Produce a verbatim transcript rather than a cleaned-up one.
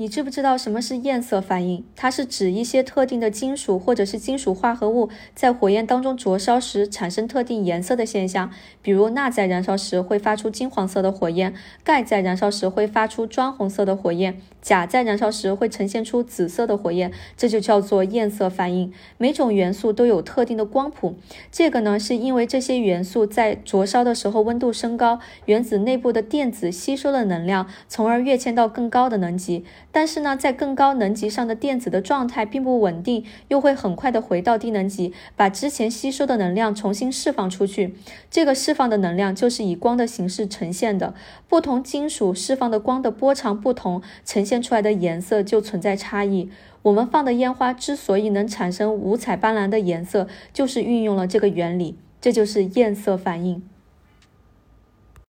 你知不知道什么是焰色反应？它是指一些特定的金属或者是金属化合物在火焰当中灼烧时产生特定颜色的现象，比如钠在燃烧时会发出金黄色的火焰，钙在燃烧时会发出砖红色的火焰，钾在燃烧时会呈现出紫色的火焰，这就叫做焰色反应。每种元素都有特定的光谱，这个呢是因为这些元素在灼烧的时候温度升高，原子内部的电子吸收了能量，从而跃迁到更高的能级。但是呢，在更高能级上的电子的状态并不稳定，又会很快的回到低能级，把之前吸收的能量重新释放出去。这个释放的能量就是以光的形式呈现的，不同金属释放的光的波长不同，呈现出来的颜色就存在差异。我们放的烟花之所以能产生五彩斑斓的颜色，就是运用了这个原理，这就是焰色反应。